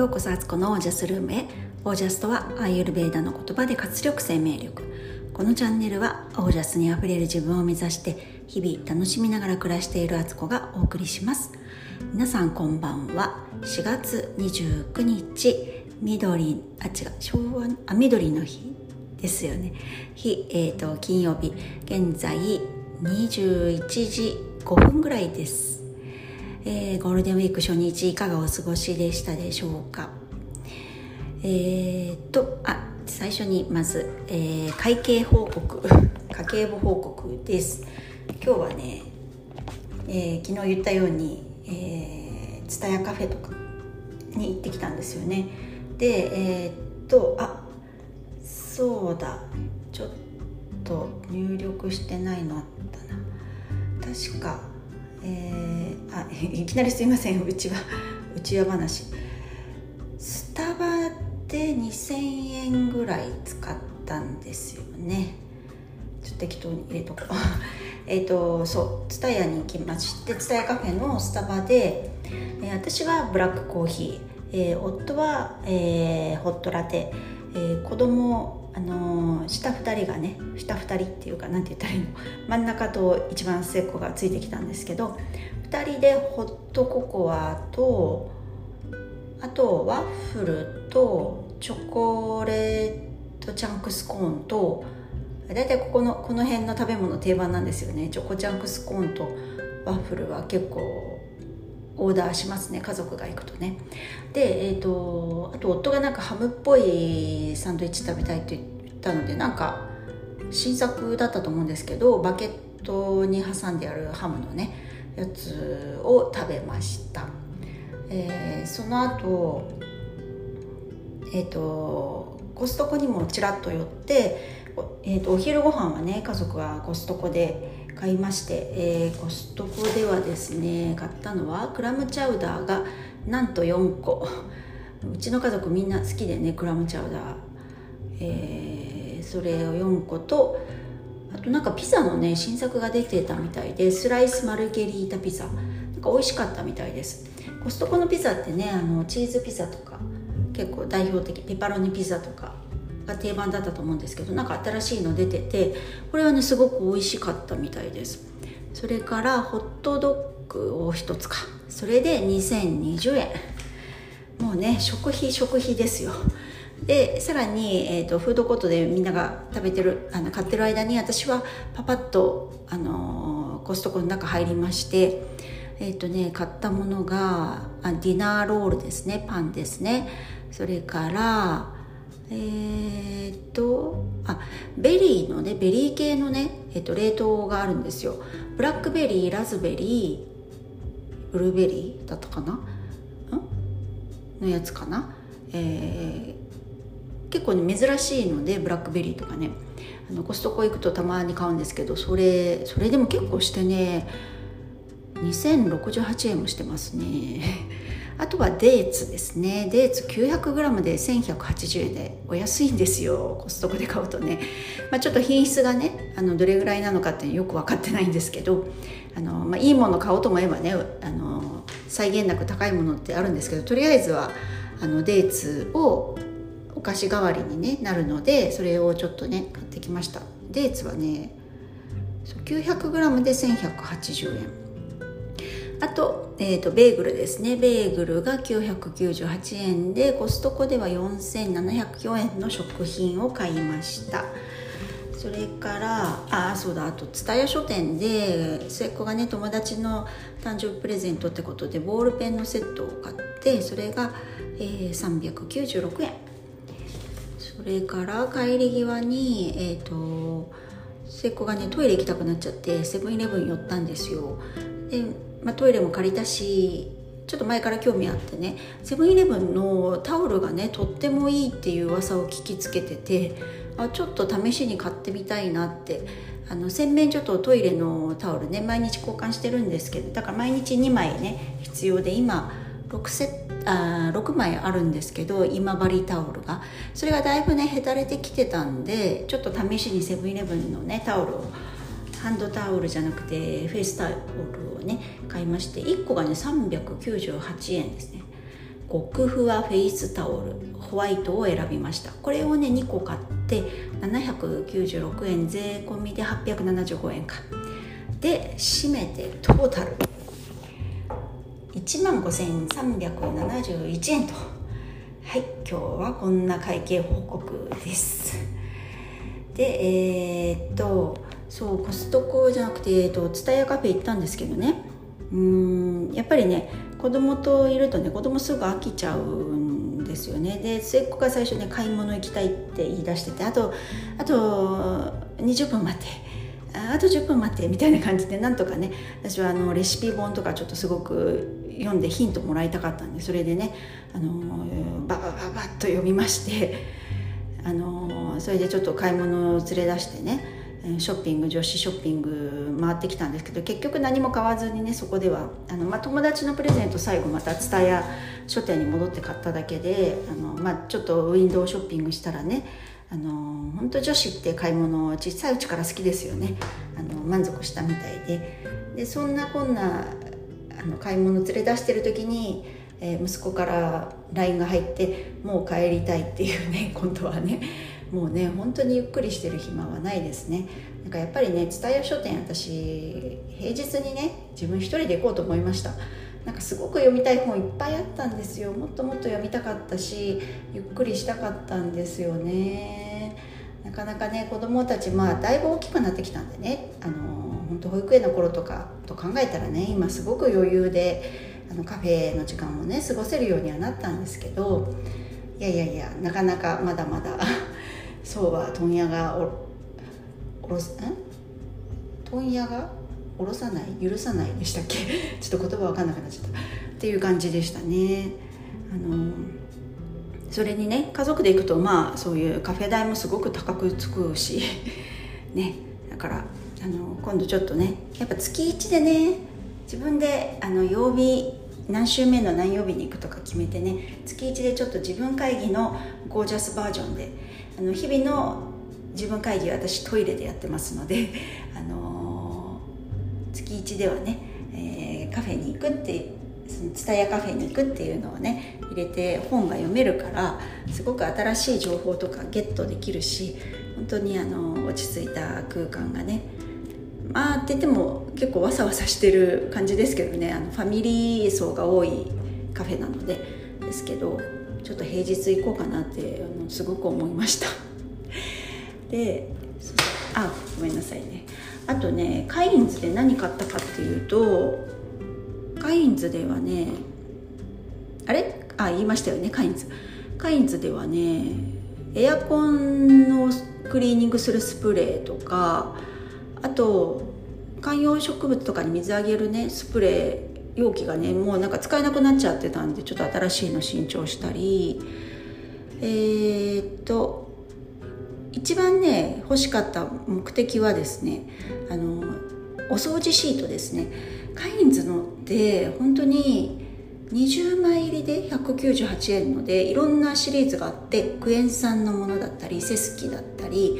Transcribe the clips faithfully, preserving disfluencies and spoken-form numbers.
ようこそアツコのオージャスルームへ。オージャスとはアーユルヴェーダの言葉で活力生命力。このチャンネルはオージャスにあふれる自分を目指して日々楽しみながら暮らしているアツコがお送りします。皆さんこんばんは。しがつにじゅうくにち緑あ違う昭和あ緑の日ですよね。日、えー、と金曜日、現在にじゅういちじごふんぐらいです。えー、ゴールデンウィーク初日いかがお過ごしでしたでしょうか。えーとあ最初にまず、えー、会計報告家計簿報告です。今日はね、えー、昨日言ったように、えー、ツタヤカフェとかに行ってきたんですよね。でえー、っとあそうだちょっと入力してないのあったな確か、えー、あいきなりすいません。うちはうちは話スタバでにせんえんぐらい使ったんですよね。ちょっと適当に入れとこうえっとそうツタヤに行きまして、ツタヤカフェのスタバで、えー、私はブラックコーヒー、えー、夫は、えー、ホットラテ、えー、子供、あのー、下ふたりがね下ふたりっていうかなんて言ったらいいの、真ん中と一番末っ子がついてきたんですけど、ふたりでホットココアとあとワッフルとチョコレートチャンクスコーンと、だいたいここのこの辺の食べ物定番なんですよね。チョコチャンクスコーンとワッフルは結構オーダーしますね、家族が行くとね。で、えーと、あと夫がなんかハムっぽいサンドイッチ食べたいって言ったので、なんか新作だったと思うんですけどバケットに挟んであるハムのねやつを食べました。えー、その後、えーと、コストコにもちらっと寄って、えーと、お昼ご飯はね家族はコストコで買いまして、えー、コストコではですね買ったのはクラムチャウダーがなんとよんこうちの家族みんな好きでねクラムチャウダー、えー、それをよんこと、あとなんかピザのね新作が出てたみたいでスライスマルゲリータピザなんか美味しかったみたいです。コストコのピザってねあのチーズピザとか結構代表的、ペパロニピザとかが定番だったと思うんですけど、なんか新しいの出ててこれはねすごく美味しかったみたいです。それからホットドッグを一つか、それでにせんにじゅうえん、もうね食費食費ですよ。でさらに、えーと、フードコートでみんなが食べてるあの買ってる間に私はパパッと、あのー、コストコの中入りましてえーとね、買ったものがあディナーロールですね、パンですね。それからえー、っとあベリーのねベリー系のね、えー、と冷凍があるんですよ。ブラックベリー、ラズベリー、ブルーベリーだったかな？んのやつかな、えー、結構ね珍しいのでブラックベリーとかねあのコストコ行くとたまに買うんですけど、それそれでも結構してねにせんろくじゅうはちえんもしてますねあとはデーツですね。デーツ きゅうひゃくグラム でせんひゃくはちじゅうえんでお安いんですよ、コストコで買うとね。まあ、ちょっと品質がねあのどれぐらいなのかってよく分かってないんですけど、あの、まあ、いいもの買おうと思えばねあの際限なく高いものってあるんですけど、とりあえずはあのデーツをお菓子代わりに、ね、なるのでそれをちょっとね買ってきました。デーツはね きゅうひゃくグラム でせんひゃくはちじゅうえん。あと、えーと、ベーグルですね。ベーグルがきゅうひゃくきゅうじゅうはちえんでコストコではよんせんななひゃくよんえんの食品を買いました。それからあそうだあと蔦屋書店で末っ子がね友達の誕生日プレゼントってことでボールペンのセットを買って、それが、えー、さんびゃくきゅうじゅうろくえん。それから帰り際にえっと末っ子がねトイレ行きたくなっちゃってセブンイレブン寄ったんですよ。でまあ、トイレも借りたしちょっと前から興味あってねセブンイレブンのタオルがねとってもいいっていう噂を聞きつけてて、あちょっと試しに買ってみたいなって、あの洗面所とトイレのタオルね毎日交換してるんですけど、だから毎日にまいね必要で今ろくせっあろくまいあるんですけど今治タオルがそれがだいぶねへたれてきてたんで、ちょっと試しにセブンイレブンのねタオルをハンドタオルじゃなくてフェイスタオルをね買いまして、いっこがねさんびゃくきゅうじゅうはちえんですね。極ふわフェイスタオルホワイトを選びました。これをねにこ買ってななひゃくきゅうじゅうろくえん、税込みではっぴゃくななじゅうごえんかで締めてトータルいちまんごせんさんびゃくななじゅういちえんと、はい、今日はこんな会計報告です。で、えー、っとそうコストコじゃなくて、えっとツタヤカフェ行ったんですけどね、うーんやっぱりね子供といるとね子供すぐ飽きちゃうんですよね。で末っ子が最初ね買い物行きたいって言い出してて、あとあとにじゅっぷん待って、あとじゅっぷん待ってみたいな感じで、なんとかね私はあのレシピ本とかちょっとすごく読んでヒントもらいたかったんで、それでねあのババババッと読みまして、あのそれでちょっと買い物を連れ出してねショッピング女子ショッピング回ってきたんですけど、結局何も買わずにねそこではあの、まあ、友達のプレゼント最後また蔦屋書店に戻って買っただけで、あの、まあ、ちょっとウィンドウショッピングしたらね、あの本当女子って買い物小さいうちから好きですよね。あの満足したみたいで、でそんなこんなあの買い物連れ出してる時に、えー、息子から ライン が入ってもう帰りたいっていうね、今度はねもうね本当にゆっくりしてる暇はないですね。なんかやっぱりね蔦屋書店、私平日にね自分一人で行こうと思いました。なんかすごく読みたい本いっぱいあったんですよ。もっともっと読みたかったしゆっくりしたかったんですよね。なかなかね子供たち、まあだいぶ大きくなってきたんでね、あの本当保育園の頃とかと考えたらね今すごく余裕であのカフェの時間をね過ごせるようにはなったんですけど、いやいやいやなかなかまだまだそうは問屋がおろ、おろすん問屋が下ろさない許さないでしたっけちょっと言葉分かんなくなっちゃったっていう感じでしたね。あのそれにね家族で行くと、まあそういうカフェ代もすごく高くつくしね、だからあの今度ちょっとねやっぱ月いちでね自分であの曜日何週目の何曜日に行くとか決めてね、月いちでちょっと自分会議のゴージャスバージョンであの日々の自分会議は私トイレでやってますので、あの月いちではね、えー、カフェに行くってその蔦屋カフェに行くっていうのをね入れて本が読めるからすごく新しい情報とかゲットできるし、本当にあの落ち着いた空間がね、まあって言っても結構わさわさしてる感じですけどね、あのファミリー層が多いカフェなのでですけど、ちょっと平日行こうかなってあのすごく思いましたで、あ、ごめんなさいね。あとねカインズで何買ったかっていうと、カインズではねあれあ言いましたよねカインズカインズではねエアコンのクリーニングするスプレーとか、あと観葉植物とかに水あげるねスプレー容器がねもうなんか使えなくなっちゃってたんで、ちょっと新しいの新調したり、えーっと一番ね欲しかった目的はですね、あのお掃除シートですね。カインズのって本当ににじゅうまい入りでひゃくきゅうじゅうはちえんのでいろんなシリーズがあって、クエン酸のものだったりセスキだったり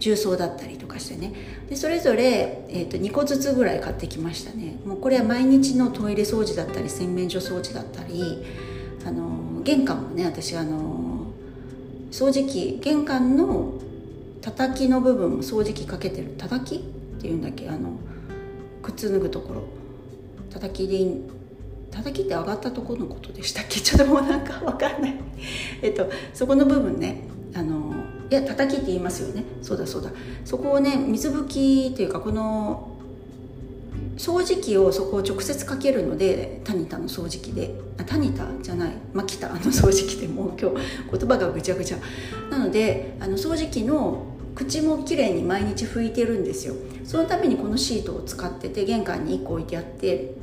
重曹だったりとかしてね、でそれぞれ、えー、とにこずつぐらい買ってきましたね。もうこれは毎日のトイレ掃除だったり洗面所掃除だったり、あの玄関もね私あの掃除機玄関の叩きの部分も掃除機かけてる、叩きっていうんだっけ、あの靴脱ぐところ叩きで叩きって上がったところのことでしたっけ、ちょっともうなんかわかんないえっとそこの部分ね、あのいや叩きって言いますよね、そうだそうだ、そこをね水拭きというかこの掃除機をそこを直接かけるのでタニタの掃除機で、あタニタじゃないマキタの掃除機で、もう今日言葉がぐちゃぐちゃなので、あの掃除機の口もきれいに毎日拭いてるんですよ。そのためにこのシートを使ってて、玄関にいっこ置いてあって、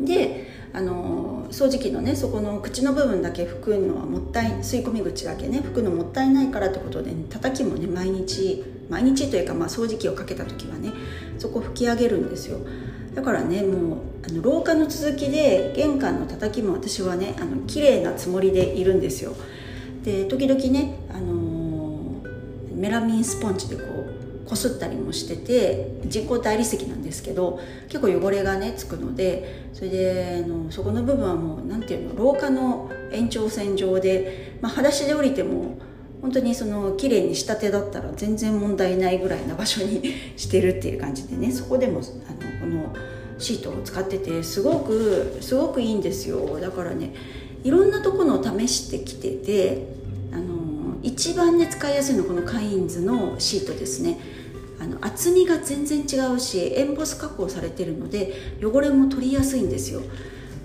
であの掃除機のねそこの口の部分だけ拭くのはもったい、吸い込み口だけね拭くのもったいないからってことで、ね、叩きもね毎日毎日というか、まあ掃除機をかけた時はねそこ拭き上げるんですよ。だからねもうあの廊下の続きで玄関の叩きも私はねあの綺麗なつもりでいるんですよ。で時々ね、あのー、メラミンスポンジでこうこすったりもしてて、人工大理石なんですけど結構汚れがねつくので、それであのそこの部分はもうなんていうの、廊下の延長線上で、まあ、裸足で降りても本当にその綺麗に仕立てだったら全然問題ないぐらいな場所にしてるっていう感じでね、そこでもあのこのシートを使っててすごくすごくいいんですよ。だからね、いろんなところを試してきてて、あの一番ね使いやすいのはこのカインズのシートですね。あの厚みが全然違うし、エンボス加工されてるので汚れも取りやすいんですよ。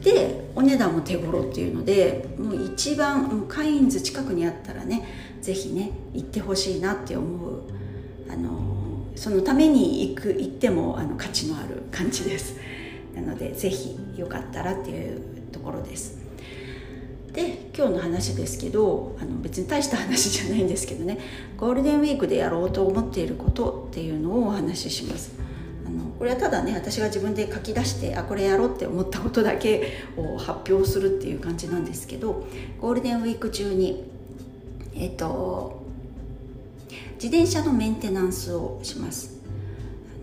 でお値段も手頃っていうので、もう一番もうカインズ近くにあったらねぜひね行ってほしいなって思う、あのそのために行く行ってもあの価値のある感じです。なのでぜひよかったらっていうところです。で今日の話ですけど、あの別に大した話じゃないんですけどね、ゴールデンウィークでやろうと思っていることっていうのをお話しします。あのこれはただね私が自分で書き出してあこれやろうって思ったことだけを発表するっていう感じなんですけど、ゴールデンウィーク中にえっと、自転車のメンテナンスをします。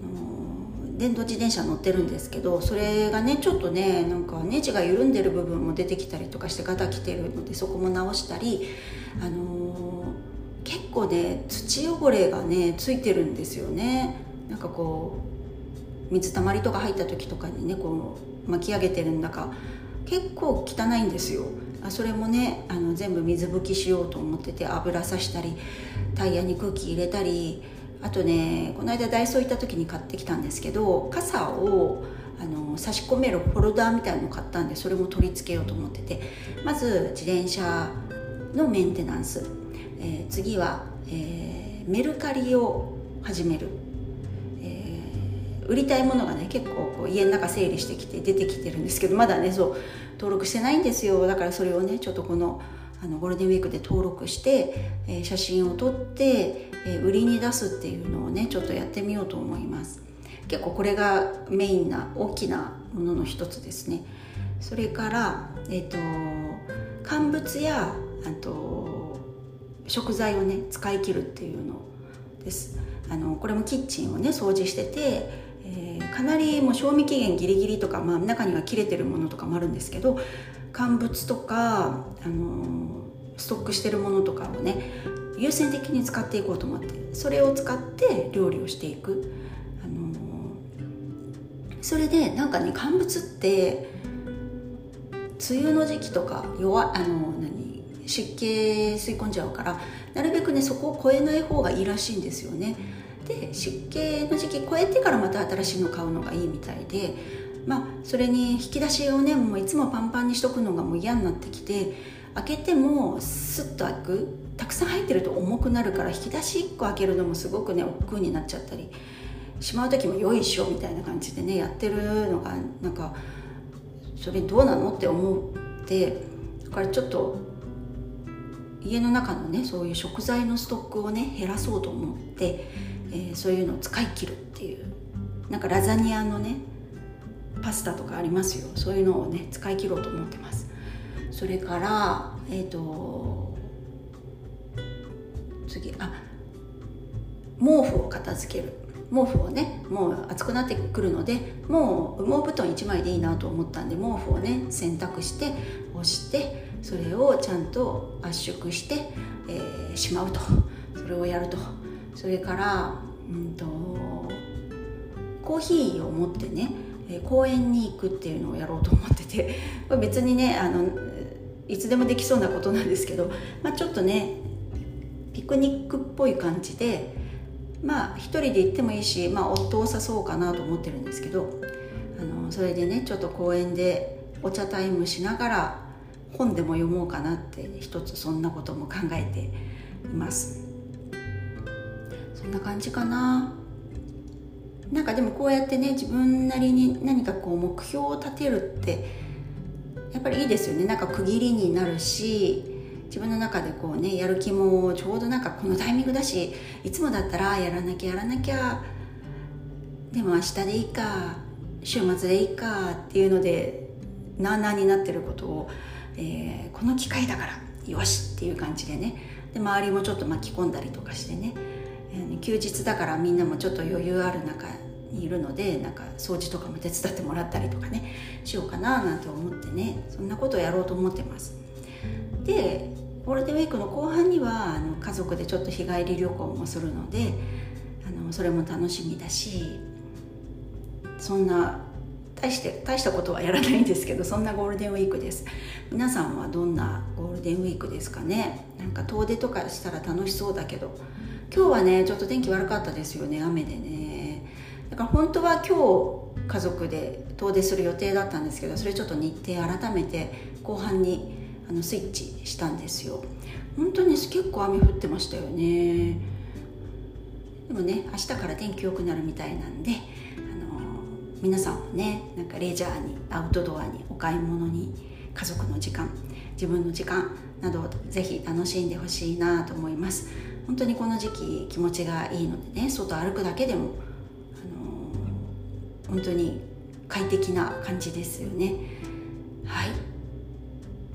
あの電動自転車乗ってるんですけど、それがねちょっとねなんかネジが緩んでる部分も出てきたりとかしてガタきてるので、そこも直したり、あの結構ね土汚れがねついてるんですよね。なんかこう水たまりとか入った時とかにねこう巻き上げてるんだか結構汚いんですよ。それもねあの全部水拭きしようと思ってて、油さしたりタイヤに空気入れたり、あとねこの間ダイソー行った時に買ってきたんですけど、傘をあの差し込めるホルダーみたいなのを買ったんで、それも取り付けようと思ってて、まず自転車のメンテナンス、えー、次は、えー、メルカリを始める、えー、売りたいものがね結構こう家の中整理してきて出てきてるんですけど、まだねそう登録してないんですよ。だからそれをねちょっとこの、 あのゴールデンウィークで登録して、えー、写真を撮って、えー、売りに出すっていうのをねちょっとやってみようと思います。結構これがメインな大きなものの一つですね。それから、えーと、乾物やあと食材をね使い切るっていうのです。あのこれもキッチンをね掃除してて、えー、かなりもう賞味期限ギリギリとか、まあ、中には切れてるものとかもあるんですけど、乾物とか、あのー、ストックしてるものとかをね優先的に使っていこうと思って、それを使って料理をしていく、あのー、それでなんかね乾物って梅雨の時期とか弱、あのー、何湿気吸い込んじゃうからなるべくねそこを超えない方がいいらしいんですよね。で湿気の時期超えてからまた新しいの買うのがいいみたいで、まあそれに引き出しをねもういつもパンパンにしとくのがもう嫌になってきて、開けてもスッと開く、たくさん入ってると重くなるから引き出しいっこ開けるのもすごくね億劫になっちゃったりしまう時もよいしょみたいな感じでねやってるのがなんかそれどうなのって思って、だからちょっと家の中のねそういう食材のストックをね減らそうと思って。えー、そういうのを使い切るっていう、なんかラザニアのねパスタとかありますよ、そういうのをね使い切ろうと思ってます。それからえっと次あ毛布を片付ける。毛布をねもう暑くなってくるので、もう羽毛布団いちまいでいいなと思ったんで、毛布をね洗濯して干してそれをちゃんと圧縮して、えー、しまうと、それをやると。それから、うんと、コーヒーを持ってね公園に行くっていうのをやろうと思ってて、別にねあのいつでもできそうなことなんですけど、まあ、ちょっとねピクニックっぽい感じで、まあ一人で行ってもいいし、まあ、夫を誘おうかなと思ってるんですけど、あのそれでねちょっと公園でお茶タイムしながら本でも読もうかなって一つそんなことも考えています。そんな感じかな。なんかでもこうやってね自分なりに何かこう目標を立てるってやっぱりいいですよね。なんか区切りになるし、自分の中でこうねやる気もちょうどなんかこのタイミングだし、いつもだったらやらなきゃやらなきゃ、でも明日でいいか週末でいいかっていうのでなあなあになってることを、えー、この機会だからよしっていう感じでね、で周りもちょっと巻き込んだりとかしてね、休日だからみんなもちょっと余裕ある中にいるので、なんか掃除とかも手伝ってもらったりとかねしようかななんて思ってね、そんなことをやろうと思ってます。でゴールデンウィークの後半にはあの家族でちょっと日帰り旅行もするので、あのそれも楽しみだし、そんな大して大したことはやらないんですけど、そんなゴールデンウィークです。皆さんはどんなゴールデンウィークですかね。なんか遠出とかしたら楽しそうだけど、今日はねちょっと天気悪かったですよね、雨でね。だから本当は今日家族で遠出する予定だったんですけど、それちょっと日程改めて後半にあのスイッチしたんですよ。本当に結構雨降ってましたよね。でもね明日から天気良くなるみたいなんで、あの皆さんもねなんかレジャーにアウトドアにお買い物に家族の時間自分の時間などをぜひ楽しんでほしいなと思います。本当にこの時期気持ちがいいのでね、外歩くだけでも、あのー、本当に快適な感じですよね。はい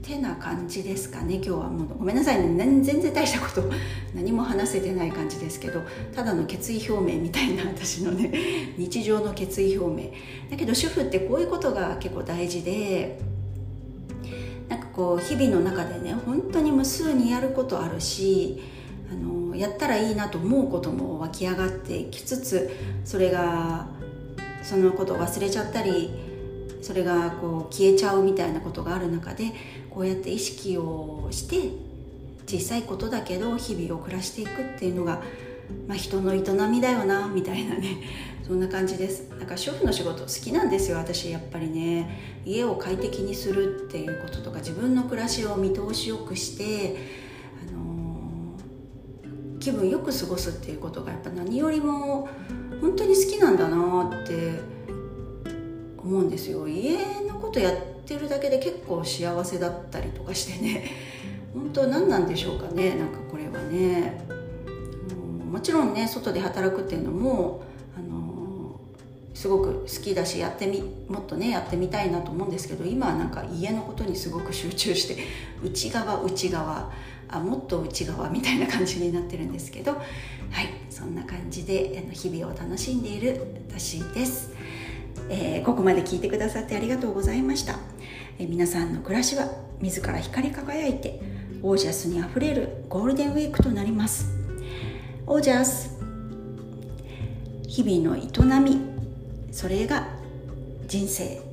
てな感じですかね。今日はもうごめんなさいね、全然大したこと何も話せてない感じですけど、ただの決意表明みたいな私のね日常の決意表明だけど、主婦ってこういうことが結構大事で、なんかこう日々の中でね本当に無数にやることあるし、あのやったらいいなと思うことも湧き上がってきつつ、それがそのことを忘れちゃったり、それがこう消えちゃうみたいなことがある中で、こうやって意識をして小さいことだけど日々を暮らしていくっていうのが、まあ、人の営みだよなみたいなね、そんな感じです。なんか主婦の仕事好きなんですよ私。やっぱりね家を快適にするっていうこととか、自分の暮らしを見通しよくして、あのー、気分よく過ごすっていうことがやっぱ何よりも本当に好きなんだなって思うんですよ。家のことやってるだけで結構幸せだったりとかしてね、本当何なんでしょうかね。なんかこれはね、もちろんね外で働くっていうのも、あのー、すごく好きだし、やってみもっとねやってみたいなと思うんですけど、今はなんか家のことにすごく集中して内側内側あもっと内側みたいな感じになってるんですけど、はいそんな感じで日々を楽しんでいる私です。えー、ここまで聞いてくださってありがとうございました。えー、皆さんの暮らしは自ら光り輝いてオージャスにあふれるゴールデンウィークとなります。オージャス、日々の営み、それが人生。